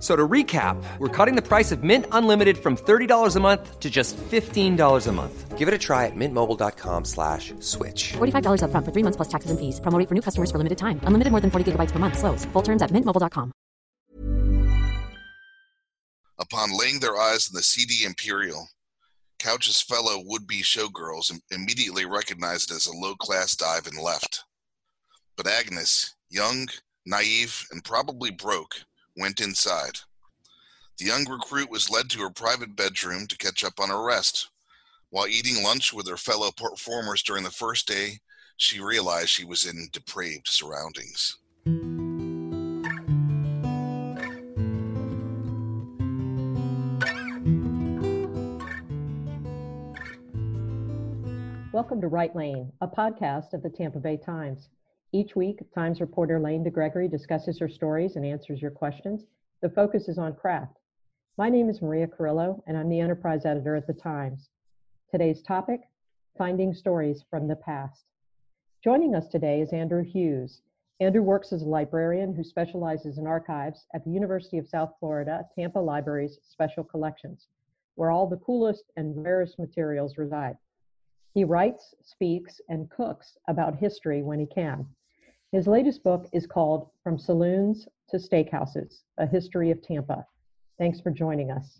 So to recap, we're cutting the price of Mint Unlimited from $30 a month to just $15 a month. Give it a try at mintmobile.com/switch. $45 up front for 3 months plus taxes and fees. Promo rate for new customers for limited time. Unlimited more than 40 gigabytes per month. Slows full terms at mintmobile.com. Upon laying their eyes on the seedy Imperial, Couch's fellow would-be showgirls immediately recognized it as a low-class dive and left. But Agnes, young, naive, and probably broke, went inside. The young recruit was led to her private bedroom to catch up on her rest. While eating lunch with her fellow performers during the first day, she realized she was in depraved surroundings. Welcome to Right Lane, a podcast of the Tampa Bay Times. Each week, Times reporter Lane DeGregory discusses her stories and answers your questions. The focus is on craft. My name is Maria Carrillo, and I'm the enterprise editor at the Times. Today's topic, finding stories from the past. Joining us today is Andrew Hughes. Andrew works as a librarian who specializes in archives at the University of South Florida, Tampa Library's Special Collections, where all the coolest and rarest materials reside. He writes, speaks, and cooks about history when he can. His latest book is called From Saloons to Steakhouses: A History of Tampa. Thanks for joining us.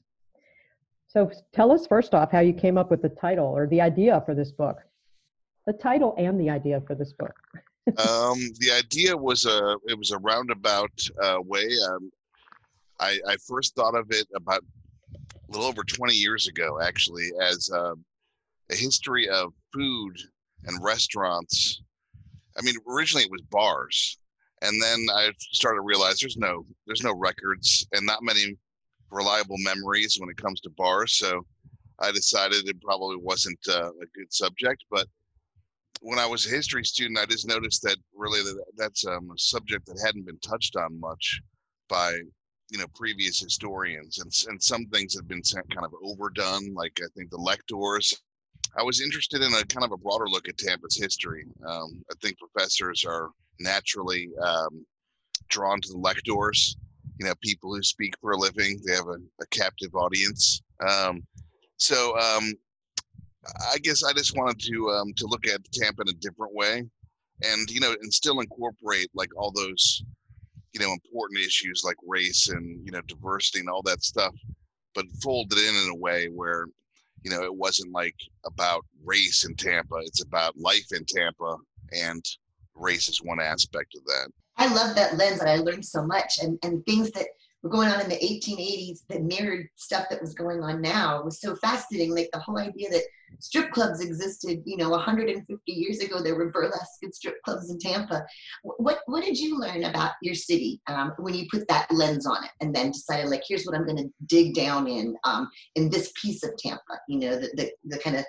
So tell us first off how you came up with the title or the idea for this book. The title and the idea for this book. The idea was a roundabout way. I first thought of it about a little over 20 years ago, actually, as a history of food and restaurants. I mean, originally it was bars, and then I started to realize there's no records and not many reliable memories when it comes to bars. So I decided it probably wasn't a good subject. But when I was a history student, I just noticed that really that's a subject that hadn't been touched on much by previous historians, and some things have been kind of overdone. Like I think the lectors. I was interested in a kind of a broader look at Tampa's history. I think professors are naturally drawn to the lectors, people who speak for a living. They have a captive audience. So I guess I just wanted to look at Tampa in a different way, and and still incorporate like all those important issues like race and diversity and all that stuff, but folded in a way where it wasn't like about race in Tampa. It's about life in Tampa, and race is one aspect of that. I love that lens, and I learned so much. And things that were going on in the 1880s that mirrored stuff that was going on now. It was so fascinating. Like the whole idea that strip clubs existed, 150 years ago, there were burlesque and strip clubs in Tampa. What did you learn about your city when you put that lens on it, and then decided like, here's what I'm going to dig down in this piece of Tampa, the kind of,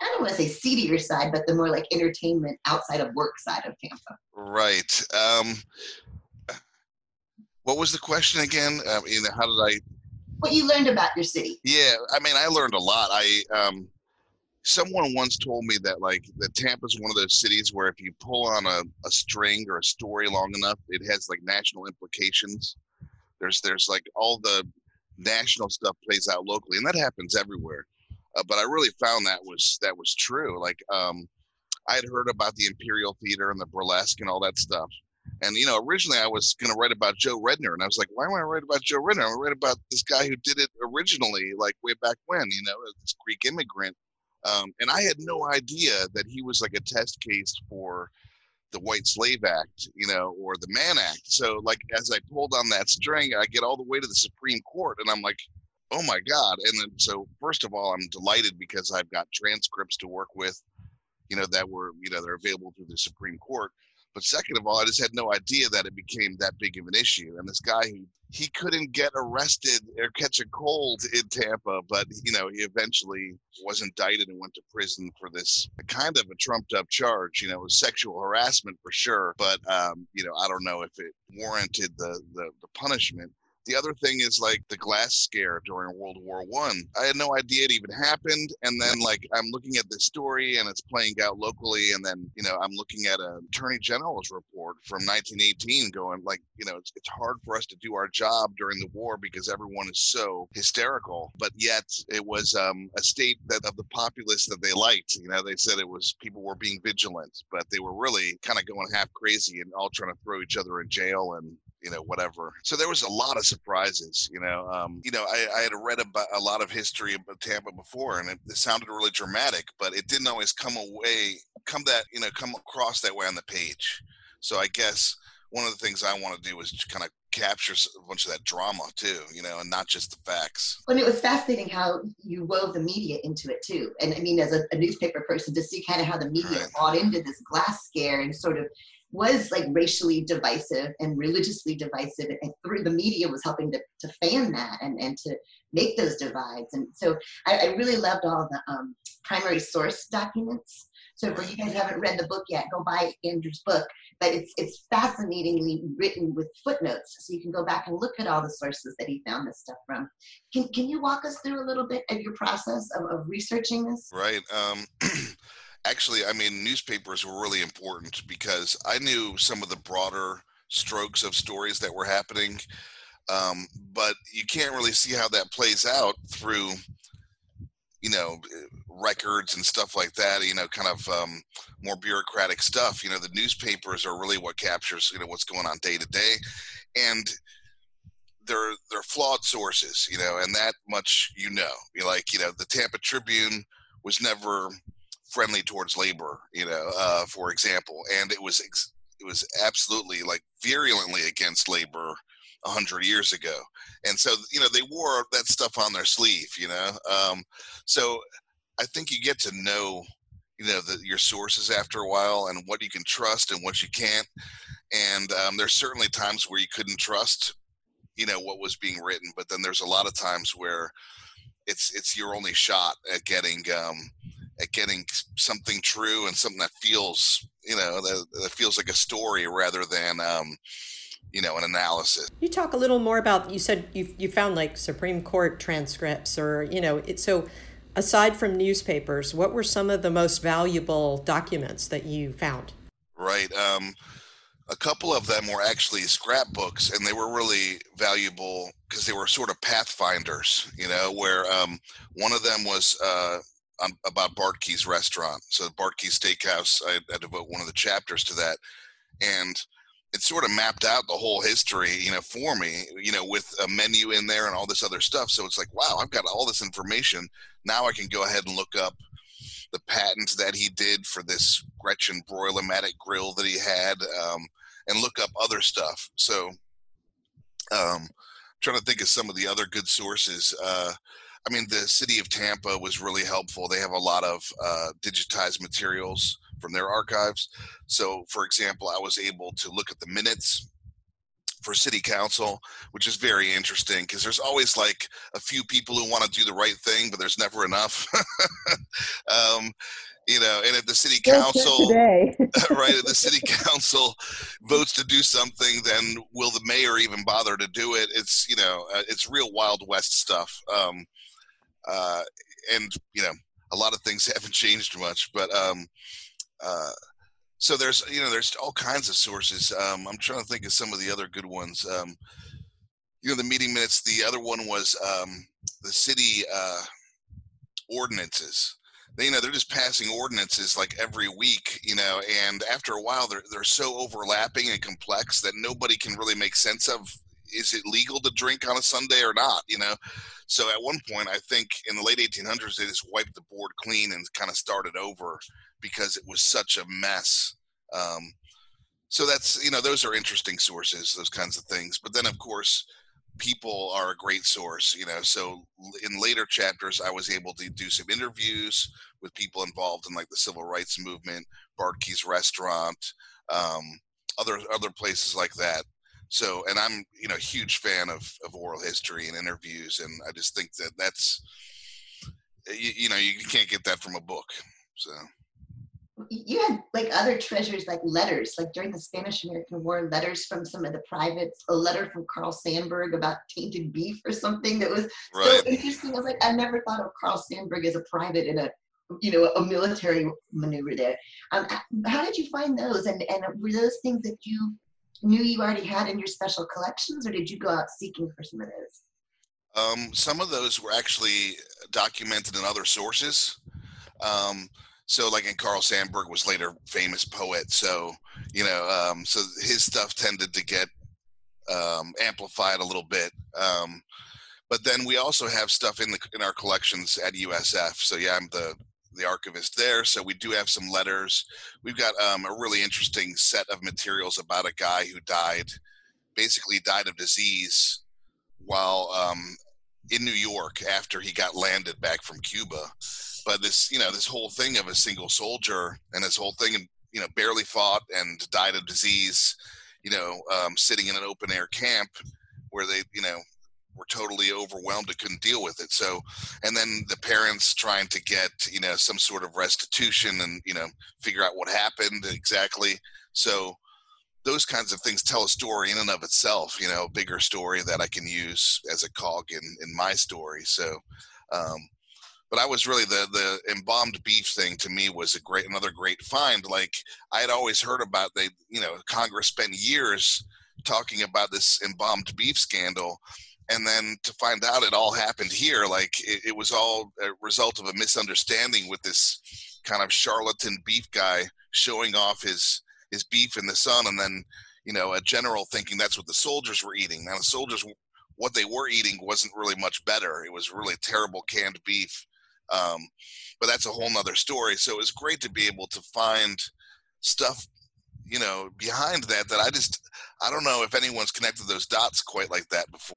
I don't want to say seedier side, but the more like entertainment outside of work side of Tampa. Right. What was the question again? How did I? What you learned about your city? Yeah, I mean, I learned a lot. Someone once told me that Tampa's one of those cities where if you pull on a string or a story long enough, it has like national implications. There's like all the national stuff plays out locally, and that happens everywhere. But I really found that was true. Like I had heard about the Imperial Theater and the burlesque and all that stuff. And, originally I was going to write about Joe Redner, and I was like, why am I writing about Joe Redner? I'm going to write about this guy who did it originally, like way back when, this Greek immigrant. And I had no idea that he was like a test case for the White Slave Act, or the Mann Act. So like, as I pulled on that string, I get all the way to the Supreme Court, and I'm like, oh my God. And then, so first of all, I'm delighted because I've got transcripts to work with, that were, they're available through the Supreme Court. But second of all, I just had no idea that it became that big of an issue. And this guy, he couldn't get arrested or catch a cold in Tampa, but, you know, he eventually was indicted and went to prison for this kind of a trumped up charge. You know, it was sexual harassment for sure, but, you know, I don't know if it warranted the punishment. The other thing is like the glass scare during World War One. I had no idea it even happened. And then like I'm looking at this story and it's playing out locally. And then, you know, I'm looking at an attorney general's report from 1918 going like, you know, it's hard for us to do our job during the war because everyone is so hysterical. But yet it was a state that of the populace that they liked. You know, they said it was people were being vigilant, but they were really kind of going half crazy and all trying to throw each other in jail and, you know, whatever. So there was a lot of surprises, you know. I had read about a lot of history about Tampa before, and it sounded really dramatic, but it didn't always come across that way on the page. So I guess one of the things I want to do is kind of capture a bunch of that drama too, you know, and not just the facts. And it was fascinating how you wove the media into it too. And I mean, as a newspaper person, to see kind of how the media bought into this glass scare and sort of was like racially divisive and religiously divisive, and through the media was helping to fan that and to make those divides. And so I really loved all the primary source documents. So if you guys haven't read the book yet, go buy Andrew's book, but it's fascinatingly written with footnotes. So you can go back and look at all the sources that he found this stuff from. Can you walk us through a little bit of your process of researching this? Right. Actually, I mean, newspapers were really important because I knew some of the broader strokes of stories that were happening, but you can't really see how that plays out through, you know, records and stuff like that, you know, kind of more bureaucratic stuff. You know, the newspapers are really what captures, you know, what's going on day to day, and they're flawed sources, you know, and that much, you know. You're like, you know, the Tampa Tribune was never friendly towards labor, you know, for example, and it was absolutely like virulently against labor 100 years ago, and so, you know, they wore that stuff on their sleeve, you know. So I think you get to know, you know, your sources after a while and what you can trust and what you can't, and there's certainly times where you couldn't trust, you know, what was being written, but then there's a lot of times where it's your only shot at getting something true and something that feels, you know, that feels like a story rather than, you know, an analysis. You talk a little more about, you said you found like Supreme Court transcripts or, you know, so aside from newspapers, what were some of the most valuable documents that you found? Right. A couple of them were actually scrapbooks, and they were really valuable because they were sort of pathfinders, you know, where one of them was about Bart Key's restaurant. So Bart Key Steakhouse, I devote one of the chapters to that. And it sort of mapped out the whole history, you know, for me, you know, with a menu in there and all this other stuff. So it's like, wow, I've got all this information. Now I can go ahead and look up the patents that he did for this Gretchen broil-o-matic grill that he had, and look up other stuff. So I'm trying to think of some of the other good sources. I mean, the city of Tampa was really helpful. They have a lot of digitized materials from their archives. So, for example, I was able to look at the minutes for city council, which is very interesting because there's always like a few people who want to do the right thing, but there's never enough. You know, and if the city council, right, if the city council votes to do something, then will the mayor even bother to do it? It's, you know, it's real Wild West stuff. And, you know, a lot of things haven't changed much, but, so there's, you know, there's all kinds of sources. I'm trying to think of some of the other good ones. You know, the meeting minutes, the other one was, the city, ordinances. They, you know, they're just passing ordinances like every week, you know, and after a while they're so overlapping and complex that nobody can really make sense of, is it legal to drink on a Sunday or not, you know? So at one point, I think in the late 1800s, they just wiped the board clean and kind of started over because it was such a mess. So that's, you know, those are interesting sources, those kinds of things. But then, of course, people are a great source, you know. So in later chapters, I was able to do some interviews with people involved in like the civil rights movement, Bart Key's restaurant, other places like that. So, and I'm, you know, huge fan of oral history and interviews. And I just think that that's, you know, you can't get that from a book. So. You had like other treasures, like letters, like during the Spanish American War, letters from some of the privates, a letter from Carl Sandburg about tainted beef or something that was so interesting. I was like, I never thought of Carl Sandburg as a private in a, you know, a military maneuver there. How did you find those? And were those things that you knew you already had in your special collections, or did you go out seeking for some of those? Some of those were actually documented in other sources. So like in Carl Sandburg was later famous poet. So, you know, so his stuff tended to get amplified a little bit. But then we also have stuff in our collections at USF. So yeah, I'm the archivist there. So we do have some letters. We've got a really interesting set of materials about a guy who basically died of disease while in New York after he got landed back from Cuba. But this, you know, this whole thing of a single soldier and this whole thing, you know, barely fought and died of disease, you know, sitting in an open air camp where they, you know, were totally overwhelmed and couldn't deal with it. So, and then the parents trying to get, you know, some sort of restitution and, you know, figure out what happened exactly. So those kinds of things tell a story in and of itself, you know, a bigger story that I can use as a cog in my story. So, but I was really the embalmed beef thing to me was another great find. Like I had always heard about you know, Congress spent years talking about this embalmed beef scandal. And then to find out it all happened here, like it was all a result of a misunderstanding with this kind of charlatan beef guy showing off his beef in the sun. And then, you know, a general thinking that's what the soldiers were eating. Now the soldiers, what they were eating wasn't really much better. It was really terrible canned beef. But that's a whole nother story. So it was great to be able to find stuff, you know, behind that I don't know if anyone's connected those dots quite like that before.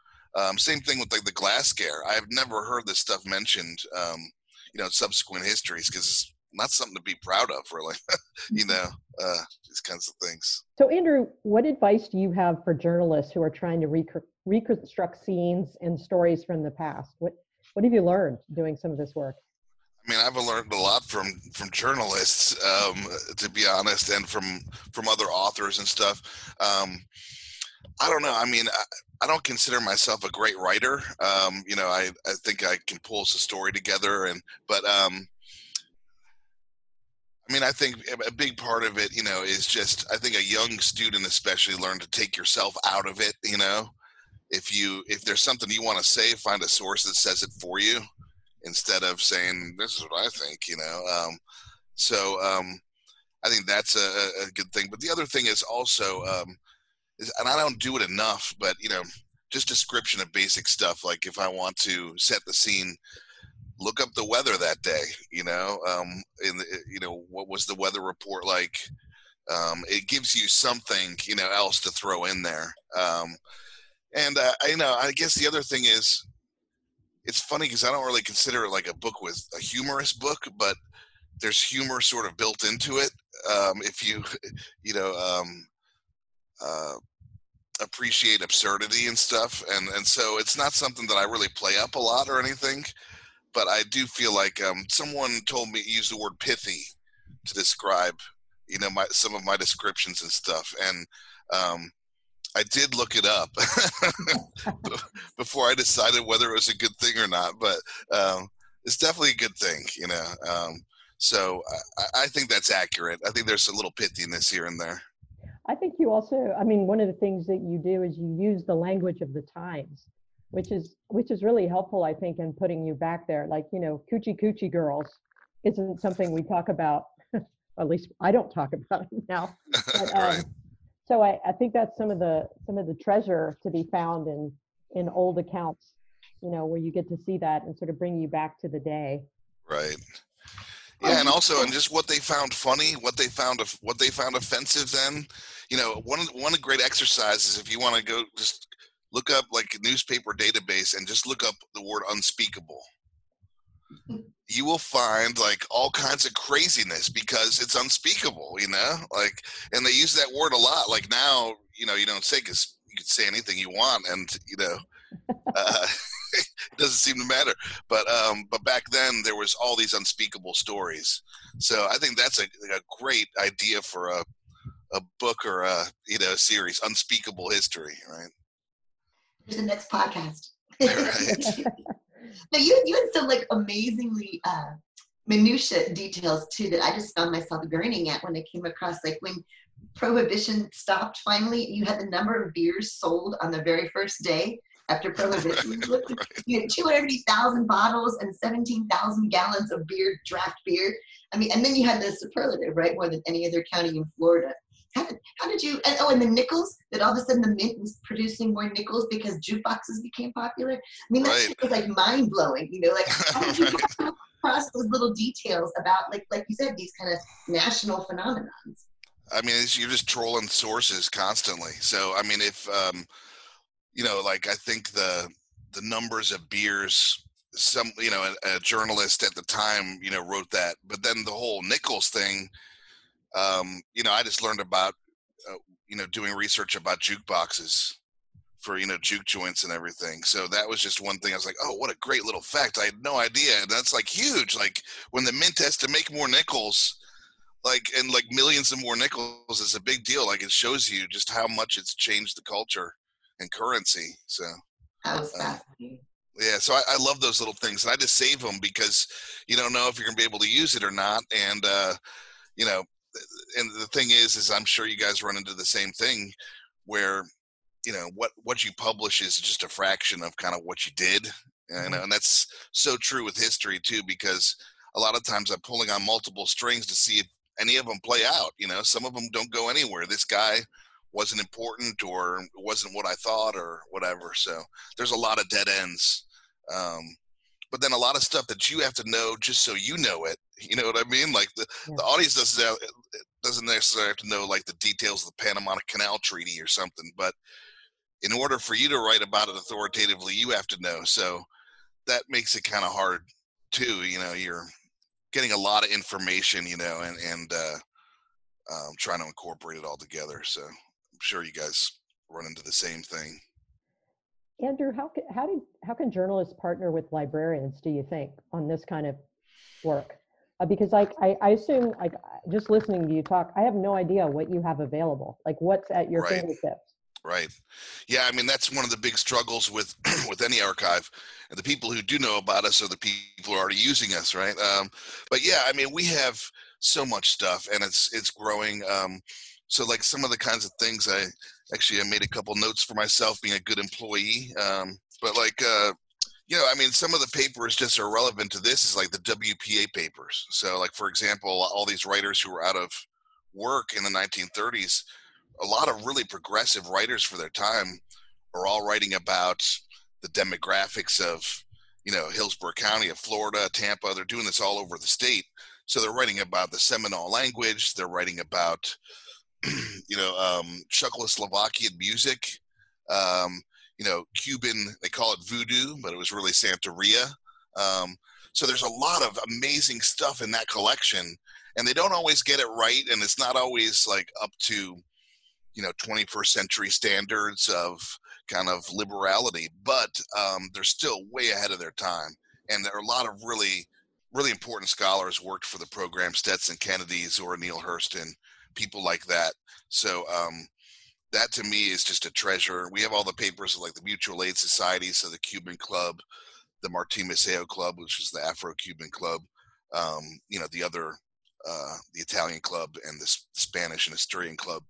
same thing with like the glass scare. I've never heard this stuff mentioned, you know, subsequent histories, because it's not something to be proud of, really, you know, these kinds of things. So, Andrew, what advice do you have for journalists who are trying to reconstruct scenes and stories from the past? What have you learned doing some of this work? I mean, I've learned a lot from journalists, to be honest, and from other authors and stuff. I don't know. I mean, I don't consider myself a great writer. You know, I think I can pull a story together, but I mean, I think a big part of it, you know, is just, I think a young student especially learn to take yourself out of it. You know, if there's something you want to say, find a source that says it for you instead of saying, this is what I think, you know? I think that's a good thing. But the other thing is also, and I don't do it enough, but, you know, just description of basic stuff. Like if I want to set the scene, look up the weather that day, you know, you know, what was the weather report like? It gives you something, you know, else to throw in there. You know, I guess the other thing is, it's funny because I don't really consider it like a book with a humorous book, but there's humor sort of built into it. If you know, appreciate absurdity and stuff, and so it's not something that I really play up a lot or anything, but I do feel like someone told me use the word pithy to describe, you know, some of my descriptions and stuff, and I did look it up before I decided whether it was a good thing or not, but it's definitely a good thing, you know. So I think that's accurate. I think there's a little pithiness here and there. I think you also, I mean, one of the things that you do is you use the language of the times. which is really helpful, I think, in putting you back there. Like, you know, coochie girls isn't something we talk about. At least I don't talk about it now. But, right. So I think that's some of the treasure to be found in old accounts, you know, where you get to see that and sort of bring you back to the day. Right. Yeah, and also, and just what they found funny, what they found offensive. Then, you know, one great exercise is if you want to go, just look up like a newspaper database and just look up the word unspeakable. You will find like all kinds of craziness because it's unspeakable, you know, like, and they use that word a lot. Like now, you know, you don't say, because you can say anything you want, and, you know, it doesn't seem to matter. But back then there was all these unspeakable stories. So I think that's a great idea for a book or a, you know, series, Unspeakable History, right? There's the next podcast. Right. Now you had some like amazingly minutiae details too that I just found myself grinning at when I came across, like when Prohibition stopped finally, you had the number of beers sold on the very first day after Prohibition. Right. You had 280,000 bottles and 17,000 gallons of beer, draft beer. I mean, and then you had the superlative, right? More than any other county in Florida. How did you, and the nickels, that all of a sudden the Mint was producing more nickels because jukeboxes became popular. I mean, that right. Shit was like mind blowing, you know, like how did you right. come across those little details about like you said, these kind of national phenomenons? I mean, you're just trolling sources constantly. So, I mean, if, you know, like I think the numbers of beers, some, you know, a journalist at the time, you know, wrote that, but then the whole nickels thing, you know, I just learned about, you know, doing research about jukeboxes for, you know, juke joints and everything. So that was just one thing. I was like, oh, what a great little fact. I had no idea. And that's like huge. Like when the Mint has to make more nickels, like, and like millions of more nickels is a big deal. Like it shows you just how much it's changed the culture and currency. So that was fascinating. Yeah, so I love those little things. And I just save them because you don't know if you're going to be able to use it or not. And, you know, and the thing is I'm sure you guys run into the same thing where, you know, what you publish is just a fraction of kind of what you did, you know, and that's so true with history too, because a lot of times I'm pulling on multiple strings to see if any of them play out, you know, some of them don't go anywhere. This guy wasn't important or wasn't what I thought or whatever. So there's a lot of dead ends. But then a lot of stuff that you have to know just so you know it. You know what I mean? Like the audience doesn't necessarily have to know like the details of the Panama Canal Treaty or something. But in order for you to write about it authoritatively, you have to know. So that makes it kind of hard too. You know, you're getting a lot of information, you know, and trying to incorporate it all together. So I'm sure you guys run into the same thing. Andrew, how can journalists partner with librarians, do you think, on this kind of work? Because like, I assume, like, just listening to you talk, I have no idea what you have available, like what's at your right. fingertips. Right. Yeah, I mean, that's one of the big struggles with any archive. And the people who do know about us are the people who are already using us, right? But yeah, I mean, we have so much stuff and it's growing. So like some of the kinds of things I made a couple notes for myself being a good employee. But like, you know, I mean, some of the papers just are relevant to this is like the WPA papers. So like, for example, all these writers who were out of work in the 1930s, a lot of really progressive writers for their time are all writing about the demographics of, you know, Hillsborough County of Florida, Tampa. They're doing this all over the state. So they're writing about the Seminole language. They're writing about, you know, Czechoslovakian music, you know, Cuban, they call it voodoo, but it was really Santeria. So there's a lot of amazing stuff in that collection and they don't always get it right. And it's not always like up to, you know, 21st century standards of kind of liberality, but they're still way ahead of their time. And there are a lot of really, really important scholars worked for the program, Stetson Kennedy, Zora Neale Hurston, people like that. So that to me is just a treasure. We have all the papers like the Mutual Aid Society, so the Cuban Club, the Martí Maceo Club, which is the Afro-Cuban Club, you know, the other, the Italian Club and the Spanish and Asturian Club.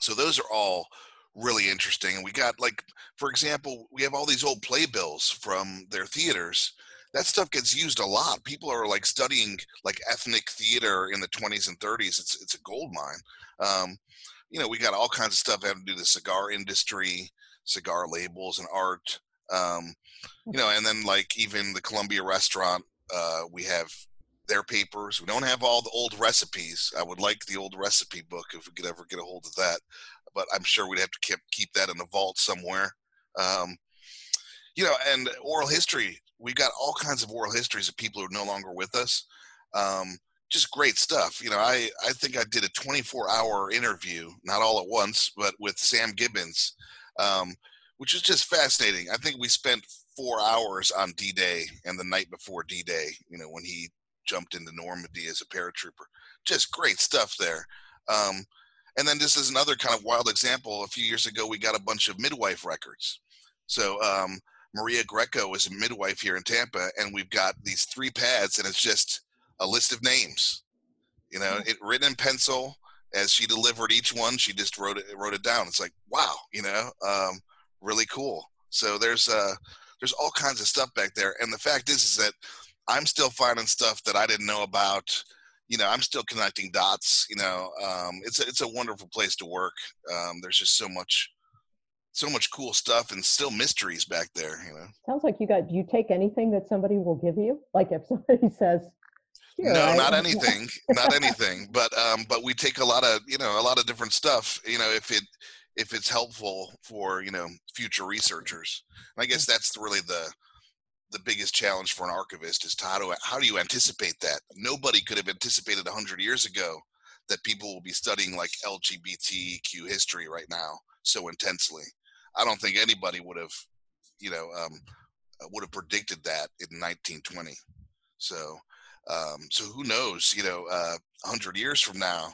So those are all really interesting. And we got, like, for example, we have all these old playbills from their theaters. That stuff gets used a lot. People are like studying like ethnic theater in the 20s and 30s. It's a gold mine. You know, we got all kinds of stuff having to do with the cigar industry, cigar labels and art. You know, and then like even the Columbia restaurant, we have their papers. We don't have all the old recipes. I would like the old recipe book if we could ever get a hold of that, but I'm sure we'd have to keep that in a vault somewhere. You know, and oral history. We've got all kinds of oral histories of people who are no longer with us. Just great stuff. You know, I think I did a 24-hour interview, not all at once, but with Sam Gibbons, which is just fascinating. I think we spent 4 hours on D-Day and the night before D-Day, you know, when he jumped into Normandy as a paratrooper. Just great stuff there. And then this is another kind of wild example. A few years ago, we got a bunch of midwife records. So Maria Greco is a midwife here in Tampa, and we've got these 3 pads, and it's just a list of names, you know, it written in pencil. As she delivered each one, she just wrote it down. It's like, wow, you know, really cool. So there's all kinds of stuff back there. And the fact is that I'm still finding stuff that I didn't know about. You know, I'm still connecting dots, you know. It's a wonderful place to work. There's just so much cool stuff and still mysteries back there, you know. Sounds like you take anything that somebody will give you? Like if somebody says, no, right. not anything, but we take a lot of different stuff, you know, if it's helpful for, you know, future researchers. And I guess that's really the biggest challenge for an archivist is to how do you anticipate that? Nobody could have anticipated 100 years ago that people will be studying like LGBTQ history right now so intensely. I don't think anybody would have predicted that in 1920. So who knows, you know, 100 years from now,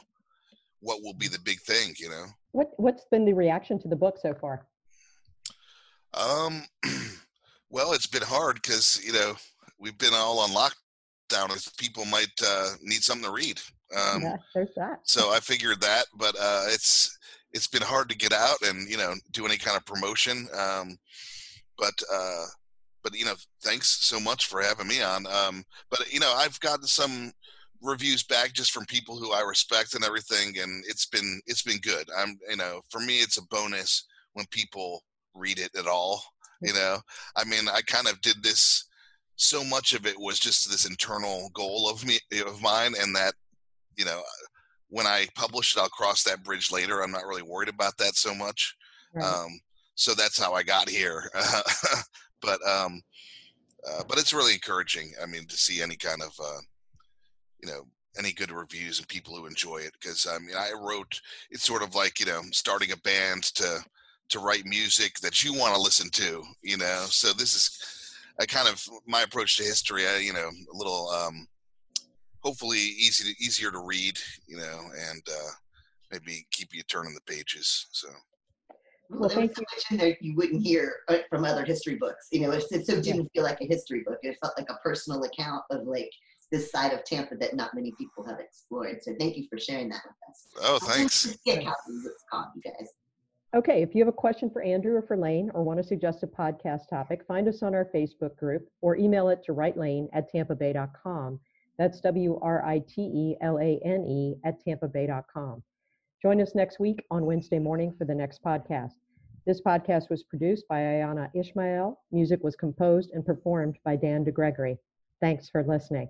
what will be the big thing, you know? What's been the reaction to the book so far? Well, it's been hard because, you know, we've been all on lockdown and people might need something to read. Yeah, there's that. So I figured that, but it's been hard to get out and, you know, do any kind of promotion. But, you know, thanks so much for having me on. But, you know, I've gotten some reviews back just from people who I respect and everything. And it's been good. You know, for me, it's a bonus when people read it at all. You know, I mean, I kind of did this, so much of it was just this internal goal of mine. And that, you know, when I publish it, I'll cross that bridge later. I'm not really worried about that so much. Right. So that's how I got here. But it's really encouraging. I mean, to see any kind of, you know, any good reviews and people who enjoy it. Because I mean, it's sort of like, you know, starting a band to write music that you want to listen to, you know. So this is my approach to history. You know, a little hopefully easier to read, you know, and maybe keep you turning the pages. So. Well, there was so much in there you wouldn't hear from other history books. You know, it didn't feel like a history book. It felt like a personal account of, like, this side of Tampa that not many people have explored. So thank you for sharing that with us. Oh, thanks. It's called, you guys. Okay, if you have a question for Andrew or for Lane or want to suggest a podcast topic, find us on our Facebook group or email it to rightlane@tampabay.com. That's WRITELANE@tampabay.com. Join us next week on Wednesday morning for the next podcast. This podcast was produced by Ayana Ishmael. Music was composed and performed by Dan DeGregory. Thanks for listening.